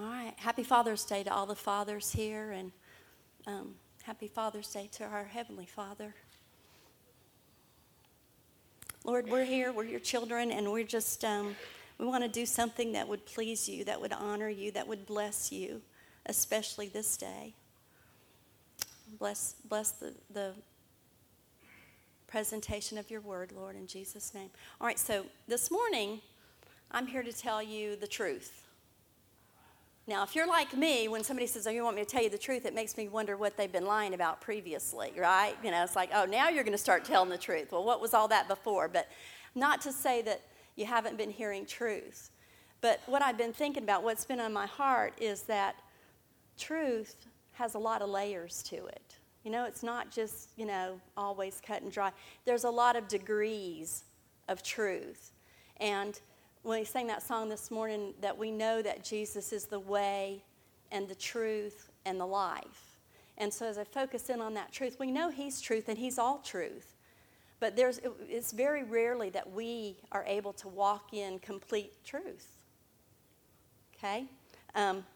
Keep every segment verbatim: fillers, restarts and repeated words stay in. All right. Happy Father's Day to all the fathers here, and um, happy Father's Day to our Heavenly Father. Lord, we're here. We're your children, and we're just, um, we want to do something that would please you, that would honor you, that would bless you, especially this day. Bless, bless the, the presentation of your word, Lord, in Jesus' name. All right, so this morning, I'm here to tell you the truth. Now, if you're like me, when somebody says, oh, you want me to tell you the truth, it makes me wonder what they've been lying about previously, right? You know, it's like, oh, now you're going to start telling the truth. Well, what was all that before? But not to say that you haven't been hearing truth. But what I've been thinking about, what's been on my heart, is that truth has a lot of layers to it. You know, it's not just, you know, always cut and dry. There's a lot of degrees of truth. And when we sang that song this morning, that we know that Jesus is the way and the truth and the life. And so as I focus in on that truth, we know he's truth and he's all truth. But there's it's very rarely that we are able to walk in complete truth. Okay? Um,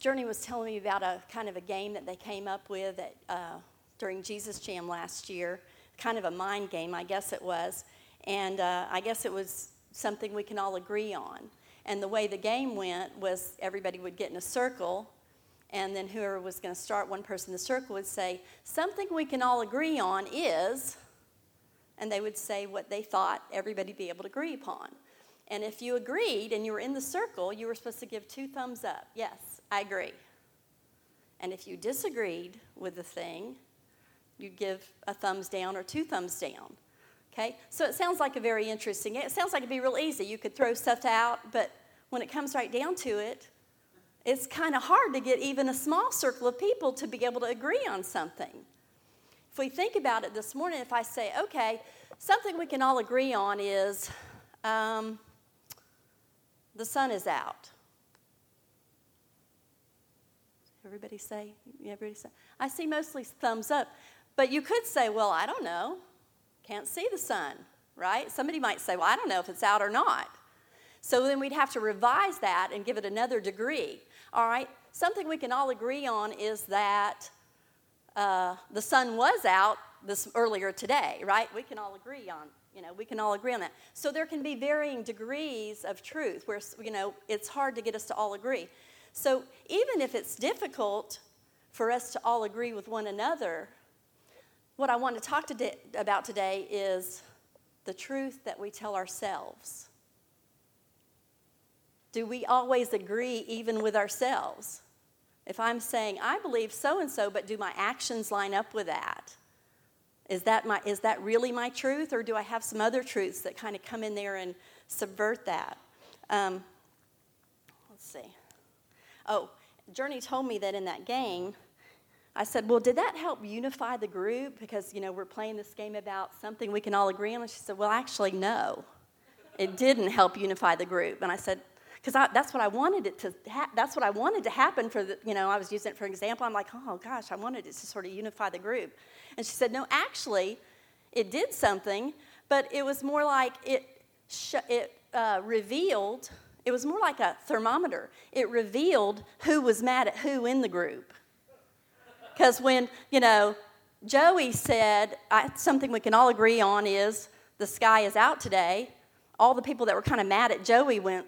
Journey was telling me about a kind of a game that they came up with at, uh, during Jesus Jam last year, kind of a mind game, I guess it was. And uh, I guess it was something we can all agree on. And the way the game went was everybody would get in a circle, and then whoever was going to start, one person in the circle would say, something we can all agree on is, and they would say what they thought everybody would be able to agree upon. And if you agreed and you were in the circle, you were supposed to give two thumbs up. Yes, I agree. And if you disagreed with the thing, you'd give a thumbs down or two thumbs down. Okay, so it sounds like a very interesting, it sounds like it'd be real easy. You could throw stuff out, but when it comes right down to it, it's kind of hard to get even a small circle of people to be able to agree on something. If we think about it this morning, if I say, okay, something we can all agree on is um, the sun is out. Everybody say, everybody say, I see mostly thumbs up, but you could say, well, I don't know. Can't see the sun, right? Somebody might say, well, I don't know if it's out or not. So then we'd have to revise that and give it another degree. All right, something we can all agree on is that uh, the sun was out this earlier today, right? We can all agree on, you know, we can all agree on that. So there can be varying degrees of truth where, you know, it's hard to get us to all agree. So even if it's difficult for us to all agree with one another, what I want to talk today, about today is the truth that we tell ourselves. Do we always agree even with ourselves? If I'm saying, I believe so-and-so, but do my actions line up with that? Is that my, is that really my truth, or do I have some other truths that kind of come in there and subvert that? Um, let's see. Oh, Journey told me that in that game, I said, well, did that help unify the group? Because, you know, we're playing this game about something we can all agree on. And she said, well, actually, no. It didn't help unify the group. And I said, because that's what I wanted it to ha- that's what I wanted to happen for the, you know, I was using it for example. I'm like, oh, gosh, I wanted it to sort of unify the group. And she said, no, actually, it did something, but it was more like it, sh- it uh, revealed, it was more like a thermometer. It revealed who was mad at who in the group. Because when, you know, Joey said, I, something we can all agree on is the sky is out today, all the people that were kind of mad at Joey went,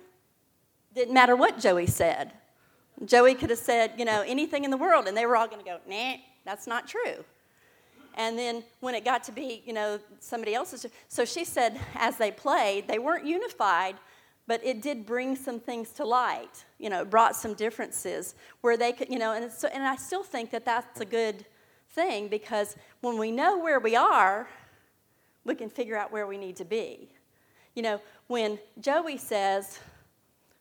didn't matter what Joey said. Joey could have said, you know, anything in the world, and they were all going to go, nah, that's not true. And then when it got to be, you know, somebody else's, so she said as they played, they weren't unified, but it did bring some things to light, you know, it brought some differences where they could, you know, and so, and I still think that that's a good thing, because when we know where we are, we can figure out where we need to be. You know, when Joey says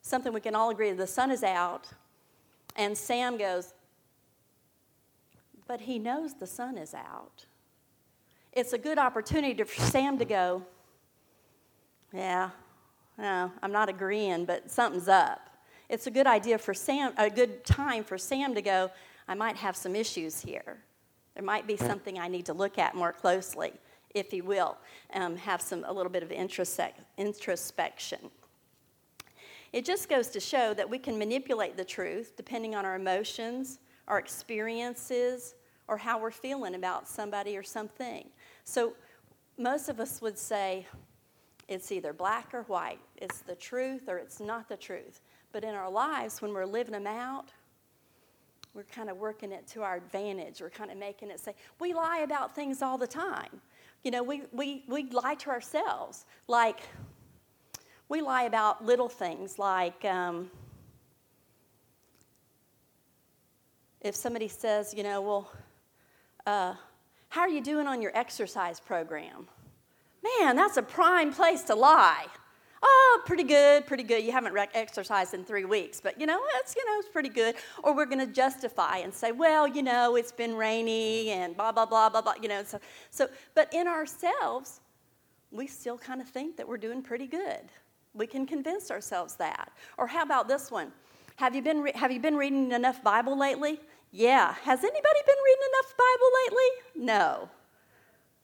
something we can all agree, the sun is out, and Sam goes, but he knows the sun is out. It's a good opportunity for Sam to go, yeah, no, I'm not agreeing, but something's up. It's a good idea for Sam, a good time for Sam to go, I might have some issues here. There might be something I need to look at more closely, if he will, um, have some a little bit of introsec- introspection. It just goes to show that we can manipulate the truth depending on our emotions, our experiences, or how we're feeling about somebody or something. So most of us would say it's either black or white. It's the truth or it's not the truth. But in our lives, when we're living them out, we're kind of working it to our advantage. We're kind of making it say, we lie about things all the time. You know, we we we lie to ourselves. Like, we lie about little things, like um, if somebody says, you know, well, uh, how are you doing on your exercise program? Man, that's a prime place to lie. Oh, pretty good, pretty good. You haven't re- exercised in three weeks, but you know, it's, you know, it's pretty good. Or we're going to justify and say, well, you know, it's been rainy and blah, blah, blah, blah, blah, you know. So, so, but in ourselves, we still kind of think that we're doing pretty good. We can convince ourselves that. Or how about this one? Have you been, re- have you been reading enough Bible lately? Yeah. Has anybody been reading enough Bible lately? No.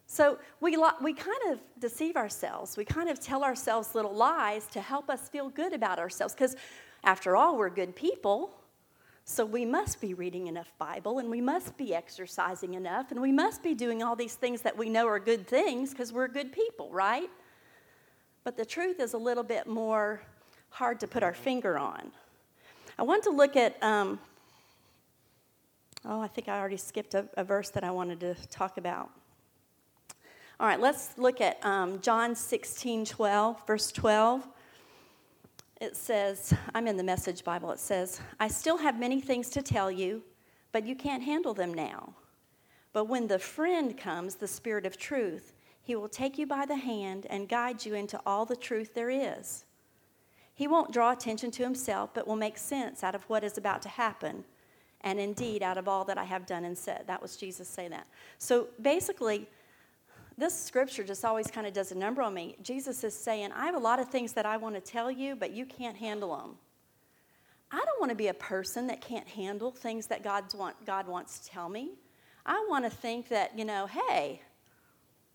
So we li- we kind of deceive ourselves. We kind of tell ourselves little lies to help us feel good about ourselves, because after all, we're good people. So we must be reading enough Bible, and we must be exercising enough, and we must be doing all these things that we know are good things because we're good people, right? But the truth is a little bit more hard to put our finger on. I want to look at, um, oh, I think I already skipped a, a verse that I wanted to talk about. All right, let's look at um, John sixteen twelve, verse twelve. It says, I'm in the Message Bible, it says, I still have many things to tell you, but you can't handle them now. But when the friend comes, the Spirit of truth, he will take you by the hand and guide you into all the truth there is. He won't draw attention to himself, but will make sense out of what is about to happen, and indeed out of all that I have done and said. That was Jesus saying that. So basically, this scripture just always kind of does a number on me. Jesus is saying, I have a lot of things that I want to tell you, but you can't handle them. I don't want to be a person that can't handle things that God's want, God wants to tell me. I want to think that, you know, hey,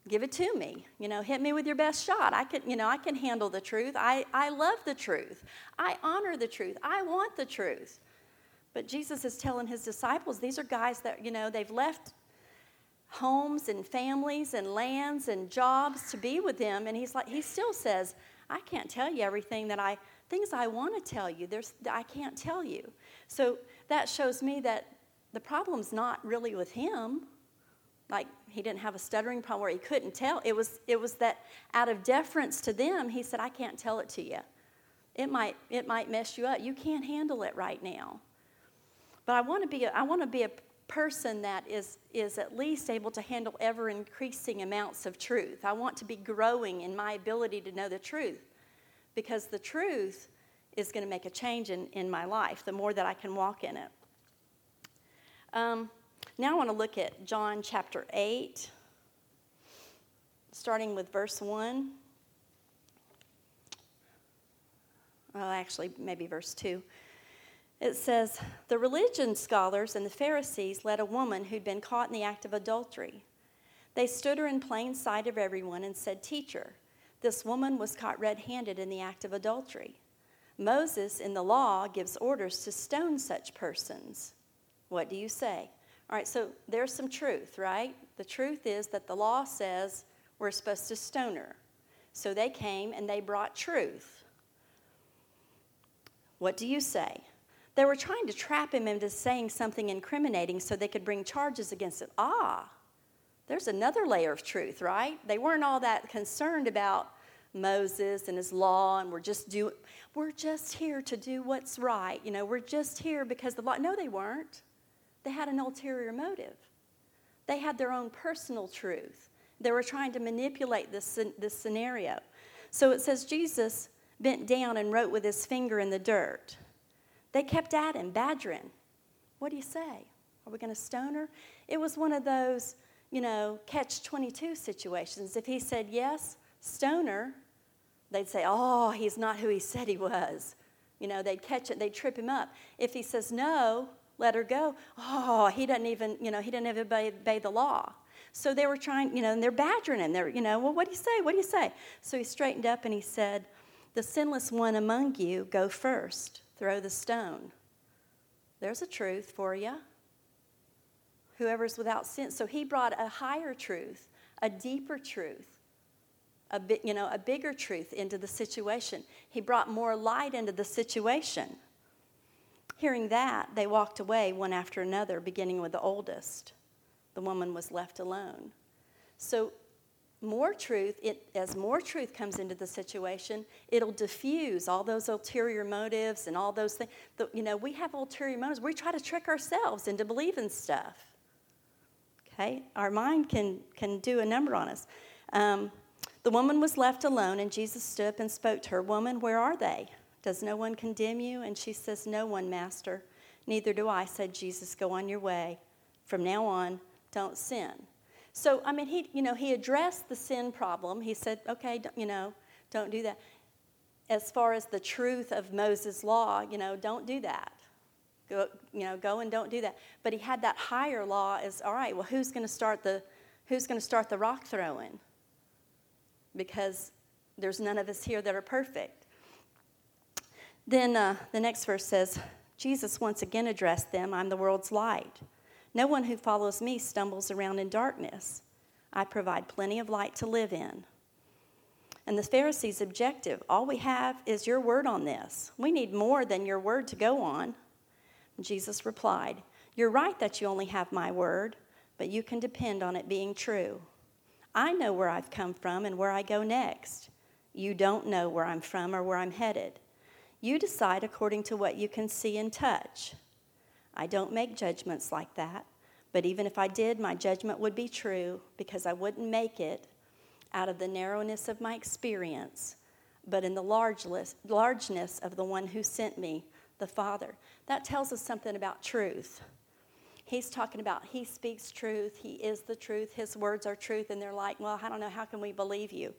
give it to me. You know, hit me with your best shot. I can, you know, I can handle the truth. I, I love the truth. I honor the truth. I want the truth. But Jesus is telling his disciples, these are guys that, you know, they've left homes and families and lands and jobs to be with him, and he's like, he still says, I can't tell you everything that I, things I want to tell you, there's, I can't tell you. So that shows me that the problem's not really with him, like he didn't have a stuttering problem where he couldn't tell, it was, it was that out of deference to them, he said, I can't tell it to you, it might, it might mess you up, you can't handle it right now, but I want to be, a, I want to be a person that is is at least able to handle ever increasing amounts of truth. I want to be growing in my ability to know the truth, because the truth is going to make a change in, in my life the more that I can walk in it. Um, now I want to look at John chapter eight, starting with verse one. Well, actually, maybe verse two. It says, the religion scholars and the Pharisees led a woman who'd been caught in the act of adultery. They stood her in plain sight of everyone and said, Teacher, this woman was caught red-handed in the act of adultery. Moses in the law gives orders to stone such persons. What do you say? All right, so there's some truth, right? The truth is that the law says we're supposed to stone her. So they came and they brought truth. What do you say? They were trying to trap him into saying something incriminating so they could bring charges against it. Ah, there's another layer of truth, right? They weren't all that concerned about Moses and his law, and we're just do, we're just here to do what's right. You know, we're just here because the law. No, they weren't. They had an ulterior motive. They had their own personal truth. They were trying to manipulate this, this scenario. So it says Jesus bent down and wrote with his finger in the dirt. They kept at him, badgering. What do you say? Are we going to stone her? It was one of those, you know, catch twenty-two situations. If he said yes, stone her, they'd say, oh, he's not who he said he was. You know, they'd catch it, they'd trip him up. If he says no, let her go, oh, he doesn't even, you know, he doesn't even obey, obey the law. So they were trying, you know, and they're badgering him. They're, you know, well, what do you say? What do you say? So he straightened up and he said, the sinless one among you, go first, throw the stone. There's a truth for you. Whoever's without sin. So he brought a higher truth, a deeper truth, a bit, you know, a bigger truth into the situation. He brought more light into the situation. Hearing that, they walked away one after another, beginning with the oldest. The woman was left alone. So more truth, it, as more truth comes into the situation, it'll diffuse all those ulterior motives and all those things. The, you know, we have ulterior motives. We try to trick ourselves into believing stuff. Okay? Our mind can, can do a number on us. Um, the woman was left alone, and Jesus stood up and spoke to her. Woman, where are they? Does no one condemn you? And she says, no one, Master. Neither do I, said Jesus. Go on your way. From now on, don't sin. So, I mean, he, you know, he addressed the sin problem. He said, okay, don't, you know, don't do that. As far as the truth of Moses' law, you know, don't do that. Go, you know, go and don't do that. But he had that higher law as, all right, well, who's going to start the, who's going to start the rock throwing? Because there's none of us here that are perfect. Then uh, the next verse says, Jesus once again addressed them, I'm the world's light. No one who follows me stumbles around in darkness. I provide plenty of light to live in. And the Pharisees' objective, all we have is your word on this. We need more than your word to go on. Jesus replied, you're right that you only have my word, but you can depend on it being true. I know where I've come from and where I go next. You don't know where I'm from or where I'm headed. You decide according to what you can see and touch. I don't make judgments like that, but even if I did, my judgment would be true because I wouldn't make it out of the narrowness of my experience, but in the largeness of the one who sent me, the Father. That tells us something about truth. He's talking about he speaks truth, he is the truth, his words are truth, and they're like, well, I don't know, how can we believe you?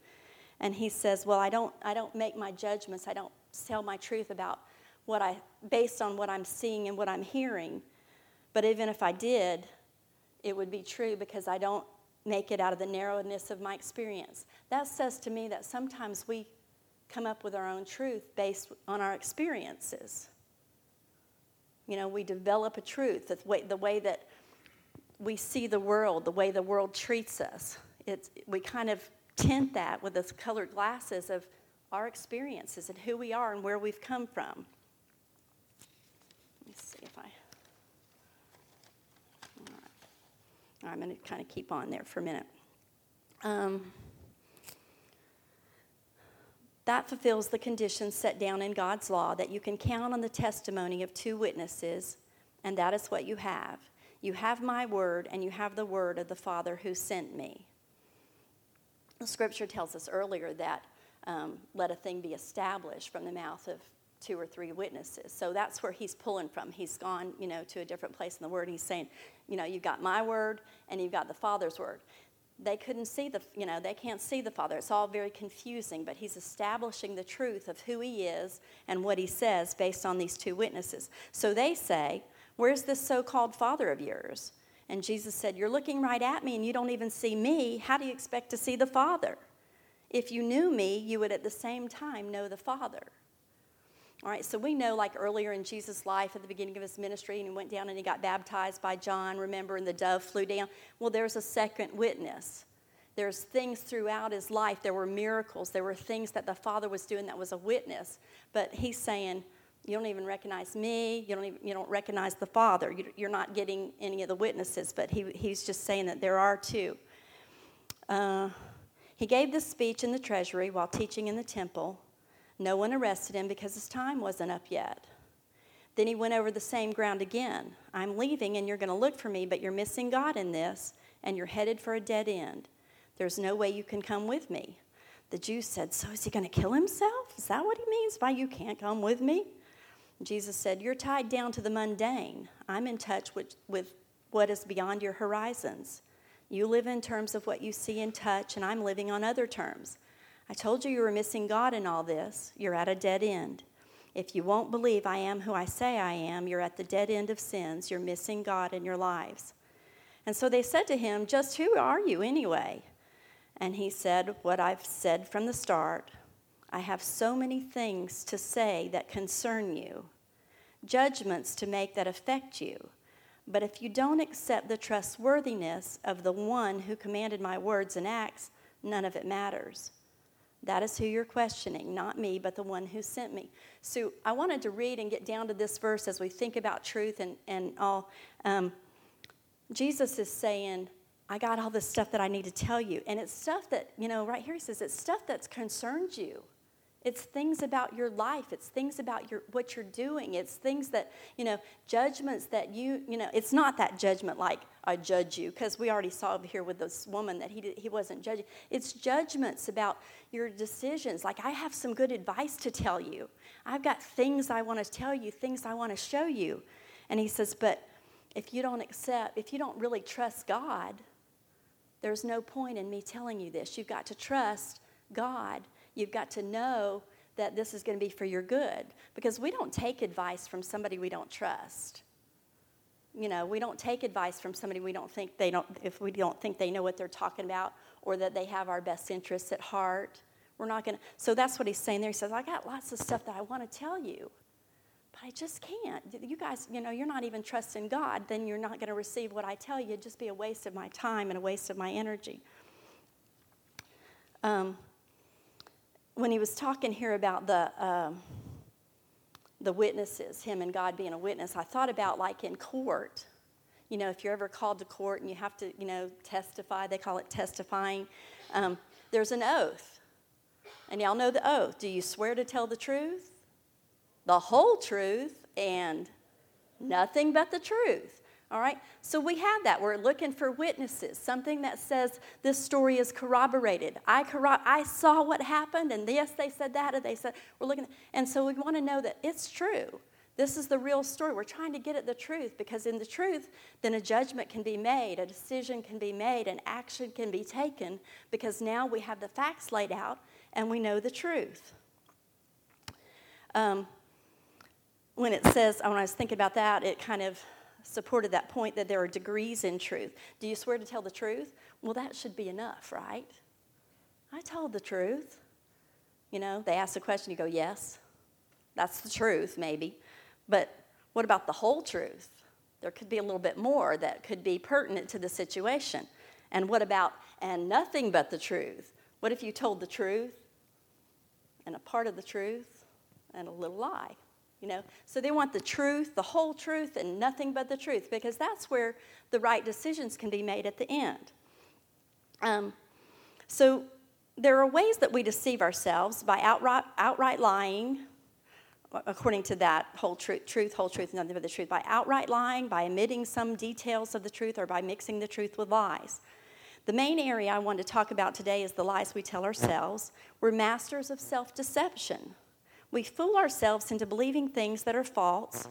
And he says, well, I don't, I don't make my judgments, I don't tell my truth about what I, based on what I'm seeing and what I'm hearing. But even if I did, it would be true because I don't make it out of the narrowness of my experience. That says to me that sometimes we come up with our own truth based on our experiences. You know, we develop a truth, the way, the way that we see the world, the way the world treats us. It's, we kind of tint that with the colored glasses of our experiences and who we are and where we've come from. Let's see if I, all right. I'm going to kind of keep on there for a minute. Um, that fulfills the conditions set down in God's law that you can count on the testimony of two witnesses, and that is what you have. You have my word, and you have the word of the Father who sent me. The scripture tells us earlier that um, let a thing be established from the mouth of two or three witnesses. So that's where he's pulling from. He's gone, you know, to a different place in the word. He's saying, you know, you've got my word and you've got the Father's word. They couldn't see the, you know, they can't see the Father. It's all very confusing, but he's establishing the truth of who he is and what he says based on these two witnesses. So they say, where's this so-called Father of yours? And Jesus said, you're looking right at me and you don't even see me. How do you expect to see the Father? If you knew me, you would at the same time know the Father. All right, so we know, like earlier in Jesus' life at the beginning of his ministry, and he went down and he got baptized by John, remember, and the dove flew down. Well, there's a second witness. There's things throughout his life. There were miracles. There were things that the Father was doing that was a witness. But he's saying, you don't even recognize me. You don't even, you don't recognize the Father. You're not getting any of the witnesses. But he he's just saying that there are two. Uh, he gave this speech in the treasury while teaching in the temple. No one arrested him because his time wasn't up yet. Then he went over the same ground again. I'm leaving and you're going to look for me, but you're missing God in this, and you're headed for a dead end. There's no way you can come with me. The Jews said, so is he going to kill himself? Is that what he means by you can't come with me? Jesus said, you're tied down to the mundane. I'm in touch with, with what is beyond your horizons. You live in terms of what you see and touch, and I'm living on other terms. I told you you were missing God in all this. You're at a dead end. If you won't believe I am who I say I am, you're at the dead end of sins. You're missing God in your lives. And so they said to him, just who are you anyway? And he said, what I've said from the start. I have so many things to say that concern you, judgments to make that affect you. But if you don't accept the trustworthiness of the one who commanded my words and acts, none of it matters. That is who you're questioning, not me, but the one who sent me. So I wanted to read and get down to this verse as we think about truth and, and all. Um, Jesus is saying, I got all this stuff that I need to tell you. And it's stuff that, you know, right here he says, it's stuff that's concerned you. It's things about your life. It's things about your what you're doing. It's things that, you know, judgments that you, you know, it's not that judgment like I judge you, because we already saw over here with this woman that he did, he wasn't judging. It's judgments about your decisions. Like, I have some good advice to tell you. I've got things I want to tell you, things I want to show you. And he says, but if you don't accept, if you don't really trust God, there's no point in me telling you this. You've got to trust God. You've got to know that this is going to be for your good, because we don't take advice from somebody we don't trust. You know, we don't take advice from somebody we don't think they don't, if we don't think they know what they're talking about or that they have our best interests at heart. We're not going to, so that's what he's saying there. He says, I got lots of stuff that I want to tell you, but I just can't. You guys, you know, you're not even trusting God, then you're not going to receive what I tell you. It'd just be a waste of my time and a waste of my energy. Um. When he was talking here about the um, the witnesses, him and God being a witness, I thought about like in court. You know, if you're ever called to court and you have to, you know, testify, they call it testifying. Um, there's an oath, and y'all know the oath. Do you swear to tell the truth, the whole truth, and nothing but the truth? All right, so we have that. We're looking for witnesses, something that says this story is corroborated. I corro- I saw what happened, and yes, they said that, or they said, we're looking. And so we want to know that it's true. This is the real story. We're trying to get at the truth, because in the truth, then a judgment can be made, a decision can be made, and action can be taken, because now we have the facts laid out, and we know the truth. Um, when it says, when I was thinking about that, it kind of supported that point that there are degrees in truth. Do you swear to tell the truth? Well, that should be enough, right? I told the truth. You know, they ask a question, you go, yes, that's the truth, maybe. But what about the whole truth? There could be a little bit more that could be pertinent to the situation. And what about, and nothing but the truth? What if you told the truth and a part of the truth and a little lie? You know, so they want the truth, the whole truth, and nothing but the truth, because that's where the right decisions can be made at the end. Um, so there are ways that we deceive ourselves by outright, outright lying, according to that whole tr- truth, whole truth, nothing but the truth, by outright lying, by omitting some details of the truth, or by mixing the truth with lies. The main area I want to talk about today is the lies we tell ourselves. We're masters of self-deception. We fool ourselves into believing things that are false,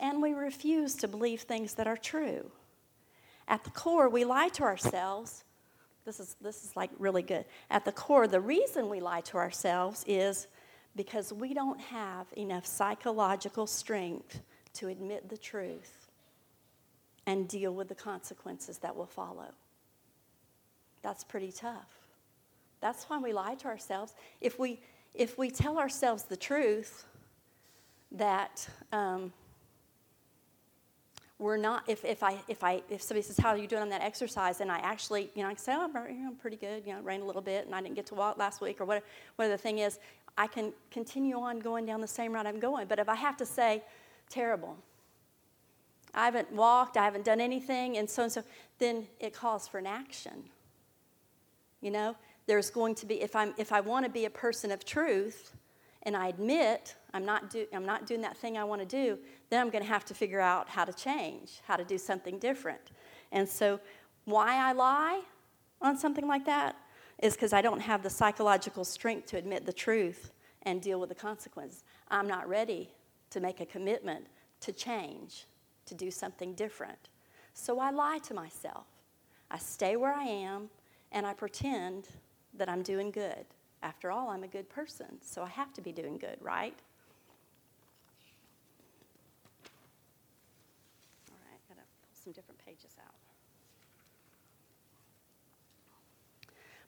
and we refuse to believe things that are true. At the core, we lie to ourselves. This is this is like really good. At the core, the reason we lie to ourselves is because we don't have enough psychological strength to admit the truth and deal with the consequences that will follow. That's pretty tough. That's why we lie to ourselves. If we If we tell ourselves the truth that um, we're not, if if I if I if somebody says, "How are you doing on that exercise?" and I actually, you know, I can say, "Oh, I'm pretty good. You know, it rained a little bit, and I didn't get to walk last week," or whatever. Whatever the thing is, I can continue on going down the same route I'm going. But if I have to say, "Terrible, I haven't walked, I haven't done anything," and so and so, then it calls for an action. You know. There's going to be, if I'm, if I want to be a person of truth, and I admit I'm not do, I'm not doing that thing I want to do, then I'm going to have to figure out how to change, how to do something different. And so, why I lie on something like that is because I don't have the psychological strength to admit the truth and deal with the consequences. I'm not ready to make a commitment to change, to do something different. So I lie to myself. I stay where I am, and I pretend that I'm doing good. After all, I'm a good person, so I have to be doing good, right? All right, I've got to pull some different pages out.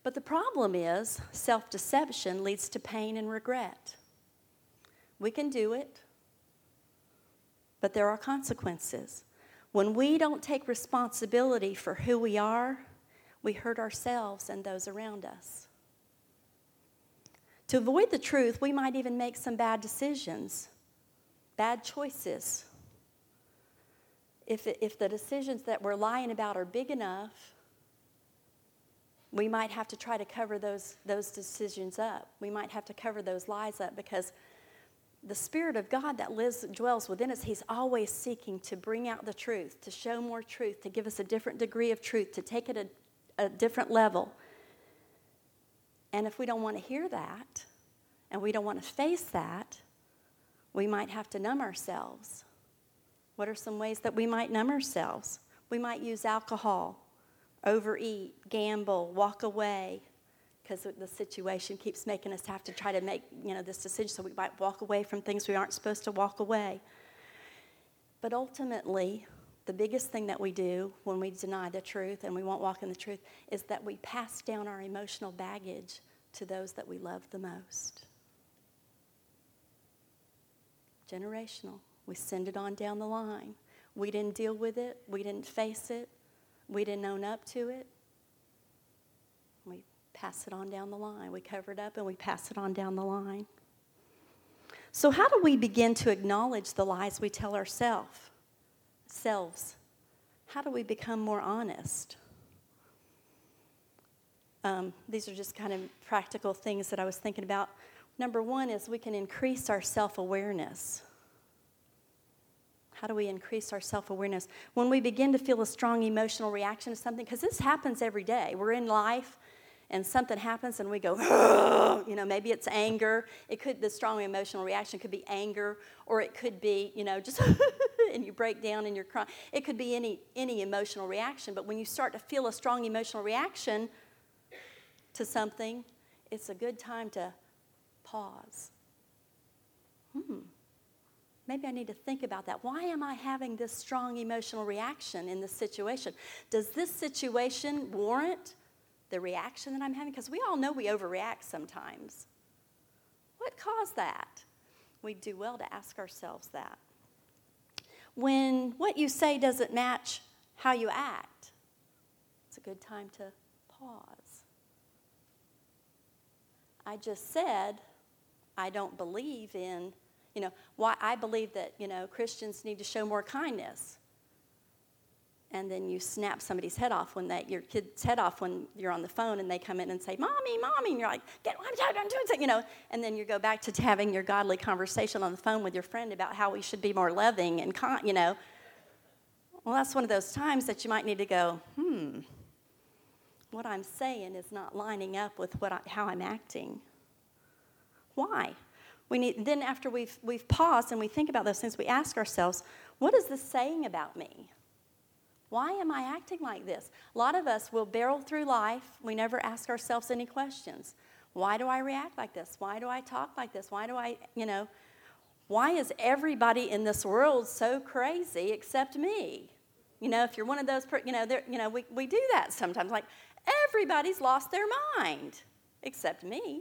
But the problem is self-deception leads to pain and regret. We can do it, but there are consequences. When we don't take responsibility for who we are, we hurt ourselves and those around us. To avoid the truth, we might even make some bad decisions, bad choices. If, if the decisions that we're lying about are big enough, we might have to try to cover those, those decisions up. We might have to cover those lies up because the Spirit of God that lives, dwells within us, He's always seeking to bring out the truth, to show more truth, to give us a different degree of truth, to take it a, a different level. And if we don't want to hear that, and we don't want to face that, we might have to numb ourselves. What are some ways that we might numb ourselves? We might use alcohol, overeat, gamble, walk away, because the situation keeps making us have to try to make, you know, this decision, so we might walk away from things we aren't supposed to walk away. But ultimately, the biggest thing that we do when we deny the truth and we won't walk in the truth is that we pass down our emotional baggage to those that we love the most. Generational. We send it on down the line. We didn't deal with it. We didn't face it. We didn't own up to it. We pass it on down the line. We cover it up and we pass it on down the line. So how do we begin to acknowledge the lies we tell ourselves? Selves? How do we become more honest? Um, these are just kind of practical things that I was thinking about. Number one is we can increase our self-awareness. How do we increase our self-awareness? When we begin to feel a strong emotional reaction to something, because this happens every day. We're in life, and something happens, and we go, oh! You know, maybe it's anger. It could, the strong emotional reaction could be anger, or it could be, you know, just, and you break down and you're crying. It could be any any emotional reaction, but when you start to feel a strong emotional reaction to something, it's a good time to pause. Hmm. Maybe I need to think about that. Why am I having this strong emotional reaction in this situation? Does this situation warrant the reaction that I'm having? Because we all know we overreact sometimes. What caused that? We do well to ask ourselves that. When what you say doesn't match how you act, it's a good time to pause. I just said I don't believe in, you know, why I believe that, you know, Christians need to show more kindness. And then you snap somebody's head off when that your kid's head off when you're on the phone and they come in and say, "Mommy, Mommy," and you're like, "Get what I'm doing," you know. And then you go back to having your godly conversation on the phone with your friend about how we should be more loving and kind, you know. Well, that's one of those times that you might need to go, "Hmm, what I'm saying is not lining up with what I, how I'm acting. Why?" We need. Then after we've we've paused and we think about those things, we ask ourselves, "What is this saying about me? Why am I acting like this?" A lot of us will barrel through life. We never ask ourselves any questions. Why do I react like this? Why do I talk like this? Why do I, you know, why is everybody in this world so crazy except me? You know, if you're one of those, you know, you know, we, we do that sometimes. Like, everybody's lost their mind except me.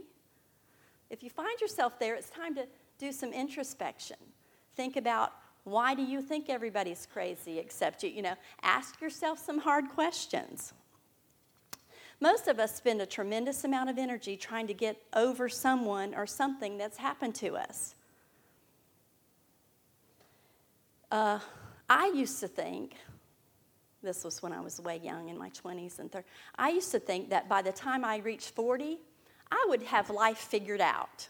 If you find yourself there, it's time to do some introspection. Think about, why do you think everybody's crazy except you? You know, ask yourself some hard questions. Most of us spend a tremendous amount of energy trying to get over someone or something that's happened to us. Uh, I used to think, this was when I was way young, in my twenties and thirties, I used to think that by the time I reached forty, I would have life figured out.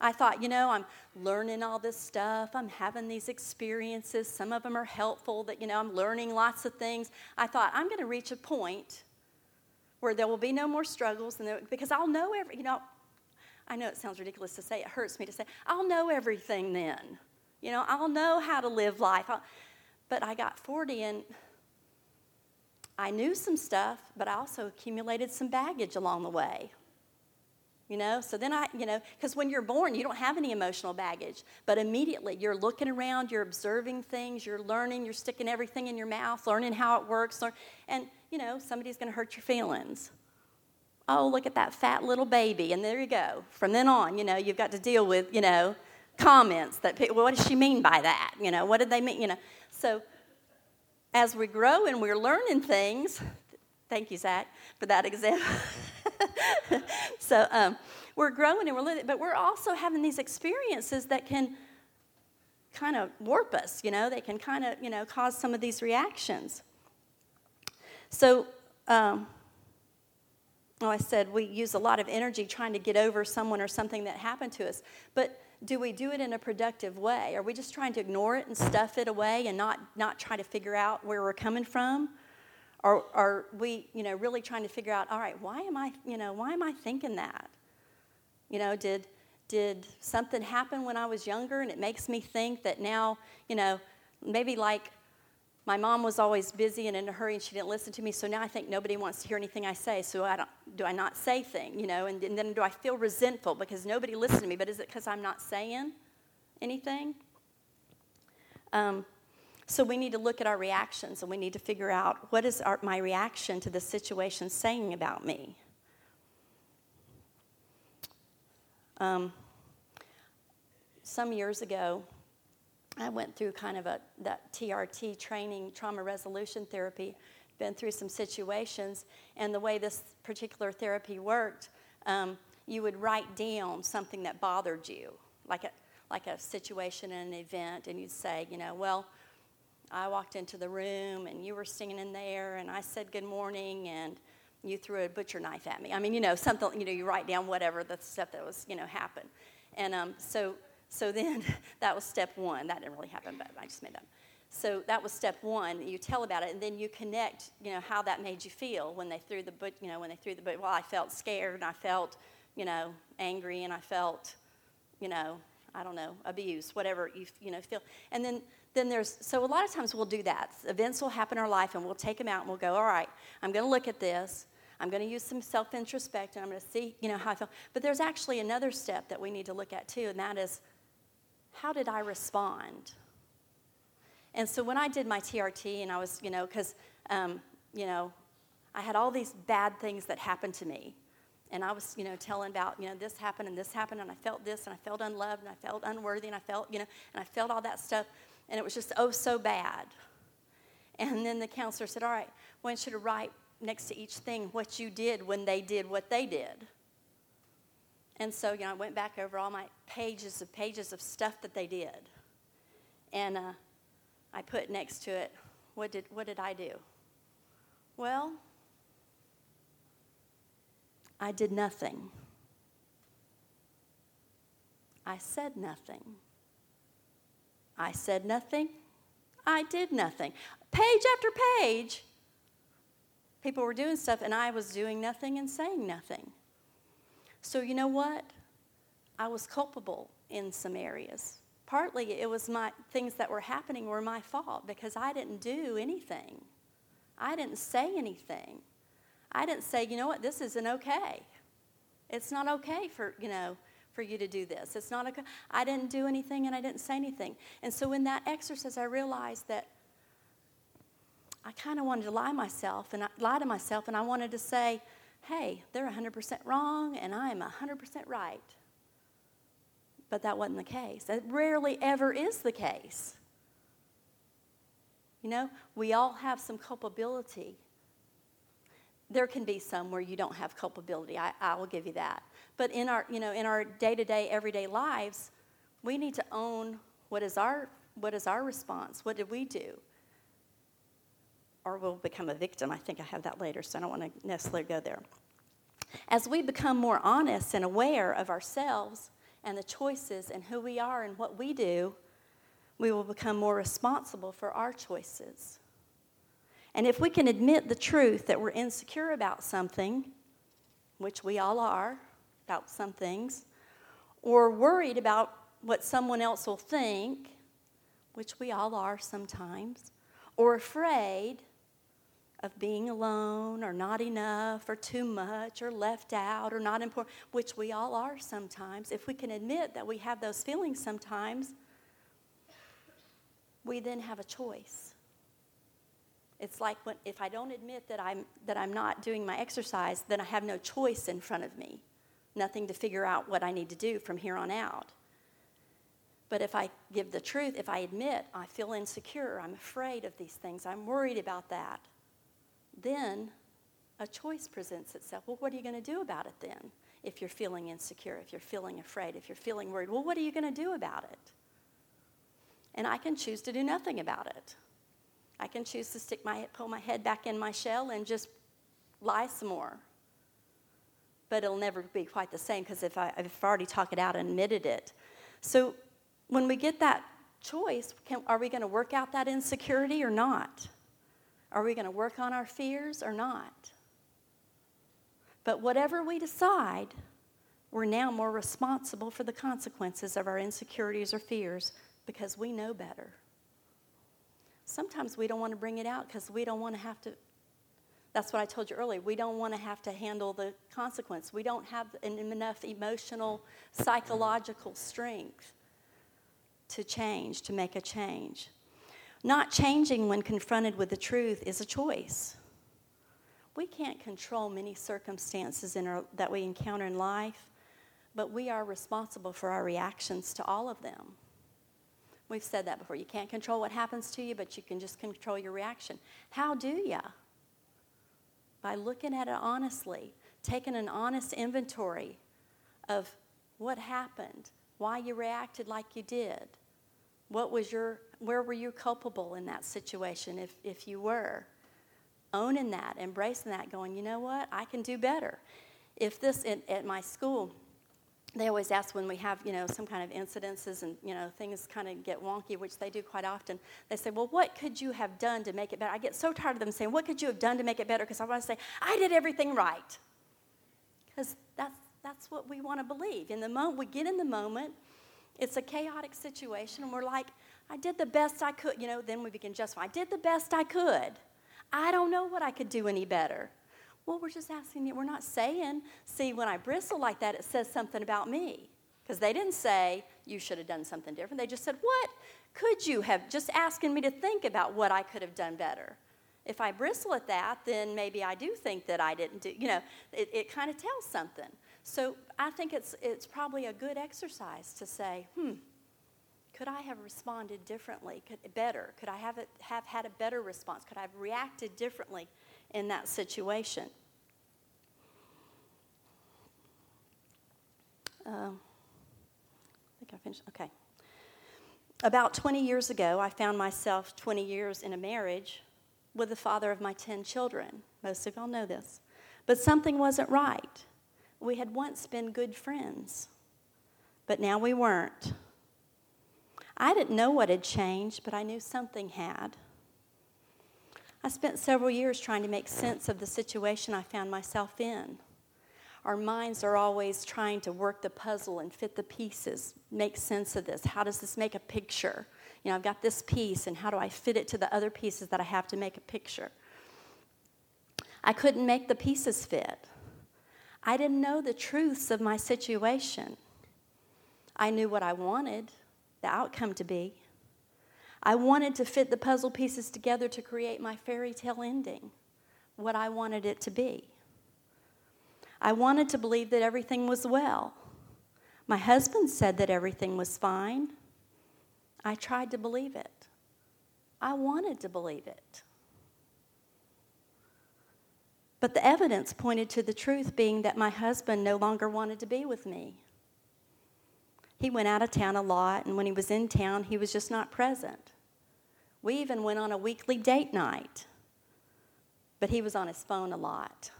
I thought, you know, I'm learning all this stuff. I'm having these experiences. Some of them are helpful that, you know, I'm learning lots of things. I thought, I'm going to reach a point where there will be no more struggles, and there, because I'll know every, you know, I know it sounds ridiculous to say. It hurts me to say. I'll know everything then. You know, I'll know how to live life. I'll, but I got forty, and I knew some stuff, but I also accumulated some baggage along the way. You know, so then I, you know, because when you're born, you don't have any emotional baggage. But immediately, you're looking around, you're observing things, you're learning, you're sticking everything in your mouth, learning how it works. Learn, and, you know, somebody's going to hurt your feelings. oh, look at that fat little baby, and there you go. From then on, you know, you've got to deal with, you know, comments that people, well, what does she mean by that? You know, what did they mean? You know, so as we grow and we're learning things, thank you, Zach, for that example. so um, we're growing and we're living, but we're also having these experiences that can kind of warp us, you know, they can kind of, you know, cause some of these reactions. So, um, well, I said we use a lot of energy trying to get over someone or something that happened to us, but do we do it in a productive way? Are we just trying to ignore it and stuff it away and not, not try to figure out where we're coming from? Or are we, you know, really trying to figure out, all right, why am I, you know, why am I thinking that? You know, did did something happen when I was younger and it makes me think that now, you know, maybe like my mom was always busy and in a hurry and she didn't listen to me, so now I think nobody wants to hear anything I say, so I don't, do I not say things, you know, and, and then do I feel resentful because nobody listened to me, but is it because I'm not saying anything? Um So we need to look at our reactions, and we need to figure out what is our, my reaction to the situation saying about me. Um, some years ago, I went through kind of a that T R T training, trauma resolution therapy, been through some situations, and the way this particular therapy worked, um, you would write down something that bothered you, like a like a situation and an event, and you'd say, you know, well, I walked into the room, and you were singing in there, and I said good morning, and you threw a butcher knife at me. I mean, you know, something, you know, you write down whatever the stuff that was, you know, happened. And um, so so then that was step one. That didn't really happen, but I just made that up. So that was step one. You tell about it, and then you connect, you know, how that made you feel when they threw the but, you know, when they threw the but. Well, I felt scared, and I felt, you know, angry, and I felt, you know, I don't know, abuse, whatever you, you know, feel. And then Then there's, so a lot of times we'll do that. Events will happen in our life, and we'll take them out, and we'll go, all right, I'm going to look at this. I'm going to use some self-introspection. I'm going to see, you know, how I feel. But there's actually another step that we need to look at, too, and that is, how did I respond? And so when I did my T R T, and I was, you know, because, um, you know, I had all these bad things that happened to me. And I was, you know, telling about, you know, this happened, and this happened, and I felt this, and I felt unloved, and I felt unworthy, and I felt, you know, and I felt all that stuff. And it was just, oh, so bad. And then the counselor said, all right, I want you to write next to each thing what you did when they did what they did. And so, you know, I went back over all my pages of pages of stuff that they did. And uh, I put next to it, what did, what did I do? Well, I did nothing. I said nothing. I said nothing. I did nothing. Page after page, people were doing stuff, and I was doing nothing and saying nothing. So you know what? I was culpable in some areas. Partly it was my things that were happening were my fault because I didn't do anything. I didn't say anything. I didn't say, you know what, this isn't okay. It's not okay for, you know, for you to do this. It's not a, I didn't do anything and I didn't say anything. And so in that exercise, I realized that I kind of wanted to lie myself and I, lie to myself, and I wanted to say, hey, they're one hundred percent wrong and I am one hundred percent right. But that wasn't the case. That rarely ever is the case. You know, we all have some culpability. There can be some where you don't have culpability. I, I will give you that. But in our, you know, in our day-to-day, everyday lives, we need to own what is our, what is our response. What did we do? Or we'll become a victim. I think I have that later, so I don't want to necessarily go there. As we become more honest and aware of ourselves and the choices and who we are and what we do, we will become more responsible for our choices. And if we can admit the truth that we're insecure about something, which we all are, about some things, or worried about what someone else will think, which we all are sometimes, or afraid of being alone or not enough or too much or left out or not important, which we all are sometimes. If we can admit that we have those feelings sometimes, we then have a choice. It's like when, if I don't admit that I'm, that I'm not doing my exercise, then I have no choice in front of me, nothing to figure out what I need to do from here on out. But if I give the truth, if I admit I feel insecure, I'm afraid of these things, I'm worried about that, then a choice presents itself. Well, what are you going to do about it then? If you're feeling insecure, if you're feeling afraid, if you're feeling worried, well, what are you going to do about it? And I can choose to do nothing about it. I can choose to stick my pull my head back in my shell and just lie some more. But it'll never be quite the same because if, I, if I've already talked it out and admitted it. So when we get that choice, can, are we going to work out that insecurity or not? Are we going to work on our fears or not? But whatever we decide, we're now more responsible for the consequences of our insecurities or fears because we know better. Sometimes we don't want to bring it out because we don't want to have to, that's what I told you earlier, we don't want to have to handle the consequence. We don't have enough emotional, psychological strength to change, to make a change. Not changing when confronted with the truth is a choice. We can't control many circumstances in our, that we encounter in life, but we are responsible for our reactions to all of them. We've said that before. You can't control what happens to you, but you can just control your reaction. How do you? By looking at it honestly, taking an honest inventory of what happened, why you reacted like you did, what was your, where were you culpable in that situation if, if you were. Owning that, embracing that, going, you know what, I can do better. If this, in, at my school, they always ask when we have, you know, some kind of incidences and, you know, things kind of get wonky, which they do quite often. They say, well, what could you have done to make it better? I get so tired of them saying, what could you have done to make it better? Because I want to say, I did everything right. Because that's, that's what we want to believe. In the moment, we get in the moment, it's a chaotic situation, and we're like, I did the best I could. You know, then we begin justifying. I did the best I could. I don't know what I could do any better. Well, we're just asking you. We're not saying, see, when I bristle like that, it says something about me. Because they didn't say, you should have done something different. They just said, what could you have? Just asking me to think about what I could have done better. If I bristle at that, then maybe I do think that I didn't do, you know, it, it kind of tells something. So I think it's it's probably a good exercise to say, hmm, could I have responded differently, could, better? Could I have, a, have had a better response? Could I have reacted differently in that situation? Uh, I think I finished. Okay. About twenty years ago, I found myself twenty years in a marriage with the father of my ten children. Most of y'all know this. But something wasn't right. We had once been good friends, but now we weren't. I didn't know what had changed, but I knew something had. I spent several years trying to make sense of the situation I found myself in. Our minds are always trying to work the puzzle and fit the pieces, make sense of this. How does this make a picture? You know, I've got this piece, and how do I fit it to the other pieces that I have to make a picture? I couldn't make the pieces fit. I didn't know the truths of my situation. I knew what I wanted, the outcome to be. I wanted to fit the puzzle pieces together to create my fairy tale ending, what I wanted it to be. I wanted to believe that everything was well. My husband said that everything was fine. I tried to believe it. I wanted to believe it. But the evidence pointed to the truth being that my husband no longer wanted to be with me. He went out of town a lot, and when he was in town, he was just not present. We even went on a weekly date night, but he was on his phone a lot.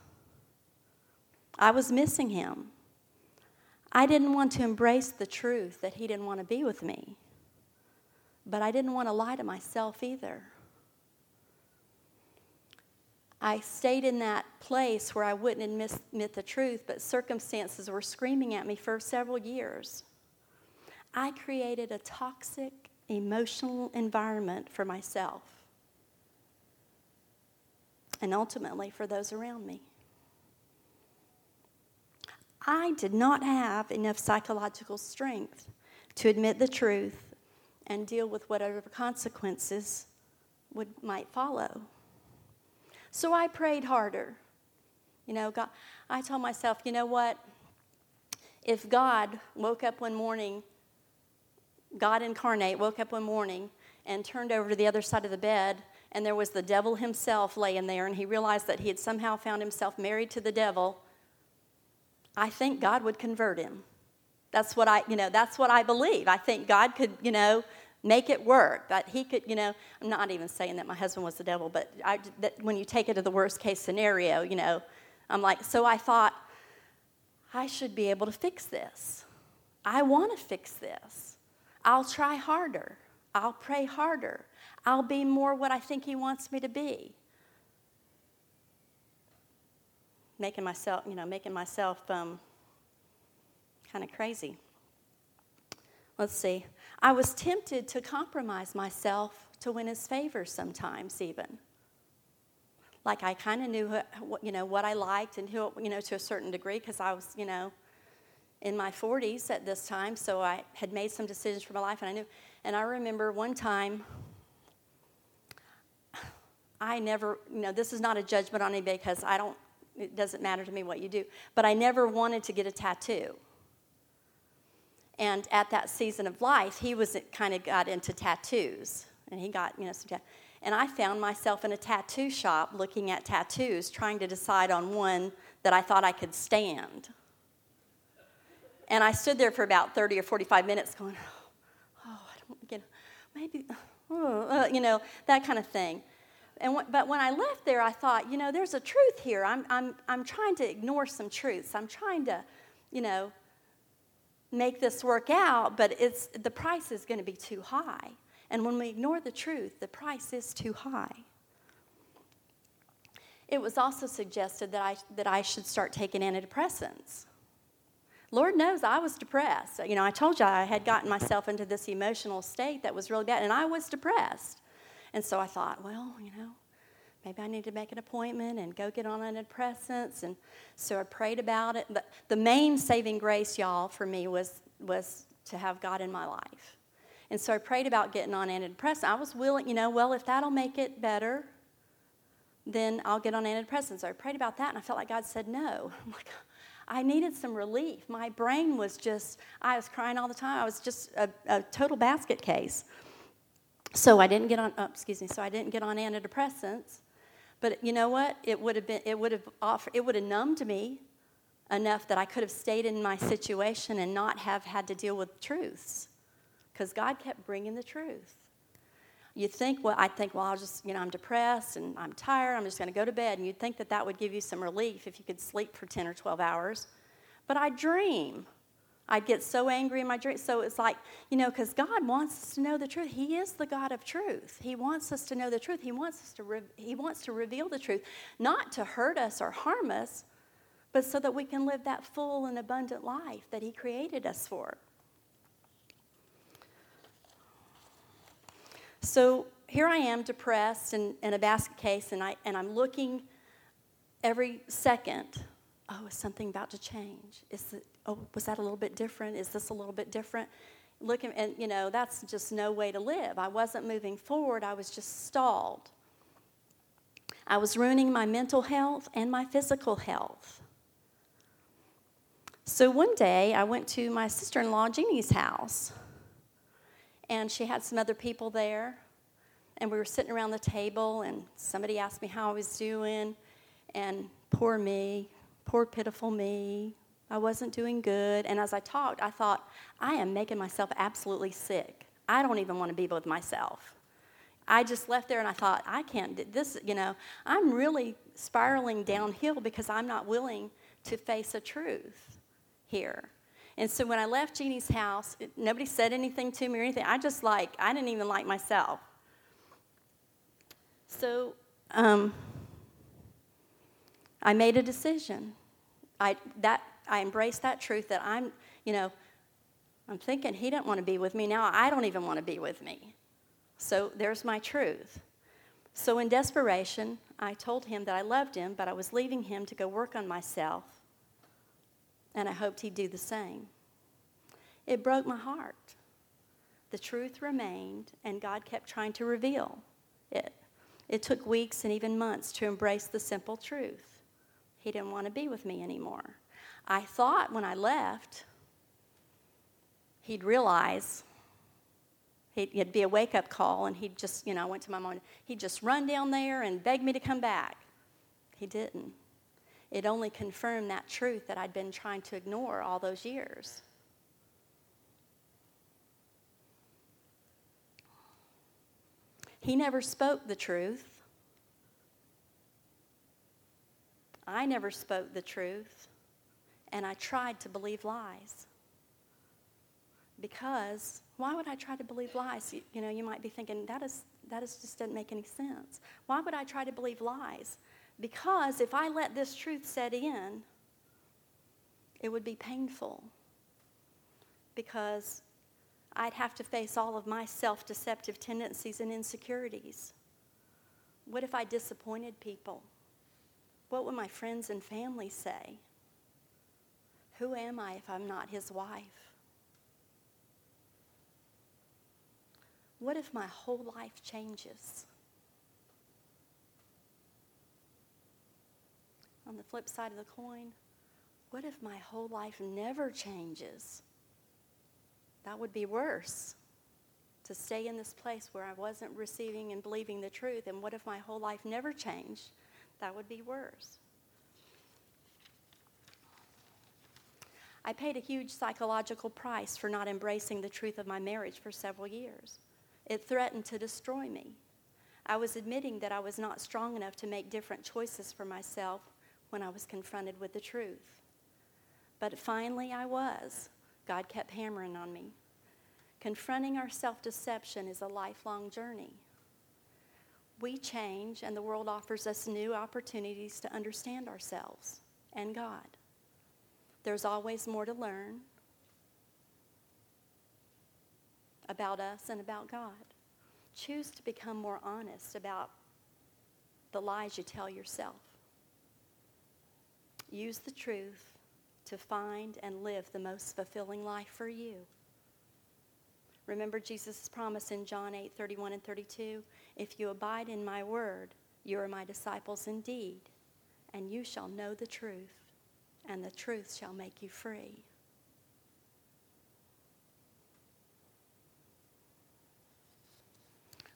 I was missing him. I didn't want to embrace the truth that he didn't want to be with me, but I didn't want to lie to myself either. I stayed in that place where I wouldn't admit, admit the truth, but circumstances were screaming at me for several years. I created a toxic, emotional environment for myself and ultimately for those around me. I did not have enough psychological strength to admit the truth and deal with whatever consequences would might follow. So I prayed harder. You know, God, I told myself, you know what? If God woke up one morning, God incarnate woke up one morning and turned over to the other side of the bed, and there was the devil himself laying there, and he realized that he had somehow found himself married to the devil, I think God would convert him. That's what I, you know, that's what I believe. I think God could, you know, make it work, that he could, you know, I'm not even saying that my husband was the devil, but I, that when you take it to the worst case scenario, you know, I'm like, so I thought, I should be able to fix this. I want to fix this. I'll try harder. I'll pray harder. I'll be more what I think he wants me to be. Making myself, you know, making myself um, kind of crazy. Let's see. I was tempted to compromise myself to win his favor sometimes even. Like I kind of knew, who, you know, what I liked and who, you know, to a certain degree because I was, you know, in my forties at this time, so I had made some decisions for my life, and I knew. And I remember one time, I never, you know, this is not a judgment on anybody because I don't, it doesn't matter to me what you do, but I never wanted to get a tattoo. And at that season of life, he was kind of got into tattoos, and he got, you know, some tattoos. And I found myself in a tattoo shop looking at tattoos, trying to decide on one that I thought I could stand. And I stood there for about thirty or forty-five minutes going, oh, oh I don't, you know, maybe, oh, uh, you know, that kind of thing. And w- But when I left there, I thought, you know, there's a truth here. I'm, I'm, I'm trying to ignore some truths. I'm trying to, you know, make this work out, but it's the price is going to be too high. And when we ignore the truth, the price is too high. It was also suggested that I, that I should start taking antidepressants. Lord knows I was depressed. You know, I told you I had gotten myself into this emotional state that was really bad, and I was depressed. And so I thought, well, you know, maybe I need to make an appointment and go get on antidepressants. And so I prayed about it. But the main saving grace, y'all, for me was, was to have God in my life. And so I prayed about getting on antidepressants. I was willing, you know, well, if that'll make it better, then I'll get on antidepressants. So I prayed about that, and I felt like God said no. I'm like, I needed some relief. My brain was just, I was crying all the time. I was just a, a total basket case. So I didn't get on, oh, excuse me, so I didn't get on antidepressants. But you know what? It would have been, it would have offered, it would have numbed me enough that I could have stayed in my situation and not have had to deal with truths. Because God kept bringing the truth. You think, well, I think, well, I'll just, you know, I'm depressed and I'm tired. I'm just going to go to bed. And you'd think that that would give you some relief if you could sleep for ten or twelve hours. But I dream. I'd get so angry in my dream. So it's like, you know, because God wants us to know the truth. He is the God of truth. He wants us to know the truth. He wants us to re- He wants to reveal the truth, not to hurt us or harm us, but so that we can live that full and abundant life that He created us for. So here I am depressed and in a basket case, and, I, and I'm looking every second. Oh, is something about to change? Is the, oh, was that a little bit different? Is this a little bit different? Looking, and, you know, that's just no way to live. I wasn't moving forward. I was just stalled. I was ruining my mental health and my physical health. So one day, I went to my sister-in-law, Jeannie's house. And she had some other people there, and we were sitting around the table, and somebody asked me how I was doing, and poor me, poor pitiful me, I wasn't doing good. And as I talked, I thought, I am making myself absolutely sick. I don't even want to be with myself. I just left there, and I thought, I can't, this, you know, I'm really spiraling downhill because I'm not willing to face a truth here. And so when I left Jeannie's house, it, nobody said anything to me or anything. I just like, I didn't even like myself. So um, I made a decision. I that I embraced that truth that I'm, you know, I'm thinking he didn't want to be with me. Now I don't even want to be with me. So there's my truth. So in desperation, I told him that I loved him, but I was leaving him to go work on myself. And I hoped he'd do the same. It broke my heart. The truth remained, and God kept trying to reveal it. It took weeks and even months to embrace the simple truth. He didn't want to be with me anymore. I thought when I left, he'd realize, he'd, it'd be a wake-up call, and he'd just, you know, I went to my mom, and he'd just run down there and beg me to come back. He didn't. It only confirmed that truth that I'd been trying to ignore all those years. He never spoke the truth. I never spoke the truth, and I tried to believe lies. Because why would I try to believe lies? You, you know, you might be thinking, that is that is just doesn't make any sense. Why would I try to believe lies? Because if I let this truth set in, it would be painful. Because I'd have to face all of my self-deceptive tendencies and insecurities. What if I disappointed people? What would my friends and family say? Who am I if I'm not his wife? What if my whole life changes? On the flip side of the coin, what if my whole life never changes? That would be worse, to stay in this place where I wasn't receiving and believing the truth. And what if my whole life never changed? That would be worse. I paid a huge psychological price for not embracing the truth of my marriage for several years. It threatened to destroy me. I was admitting that I was not strong enough to make different choices for myself when I was confronted with the truth. But finally I was. God kept hammering on me. Confronting our self-deception is a lifelong journey. We change, and the world offers us new opportunities to understand ourselves and God. There's always more to learn about us and about God. Choose to become more honest about the lies you tell yourself. Use the truth to find and live the most fulfilling life for you. Remember Jesus' promise in John eight, thirty-one and thirty-two, if you abide in my word, you are my disciples indeed, and you shall know the truth, and the truth shall make you free.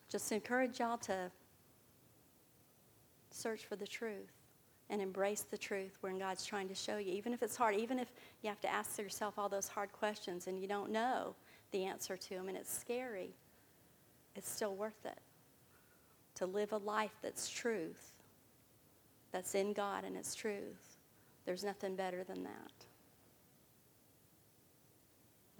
Just encourage y'all to search for the truth. And embrace the truth when God's trying to show you. Even if it's hard, even if you have to ask yourself all those hard questions and you don't know the answer to them and it's scary, it's still worth it to live a life that's truth, that's in God and it's truth. There's nothing better than that.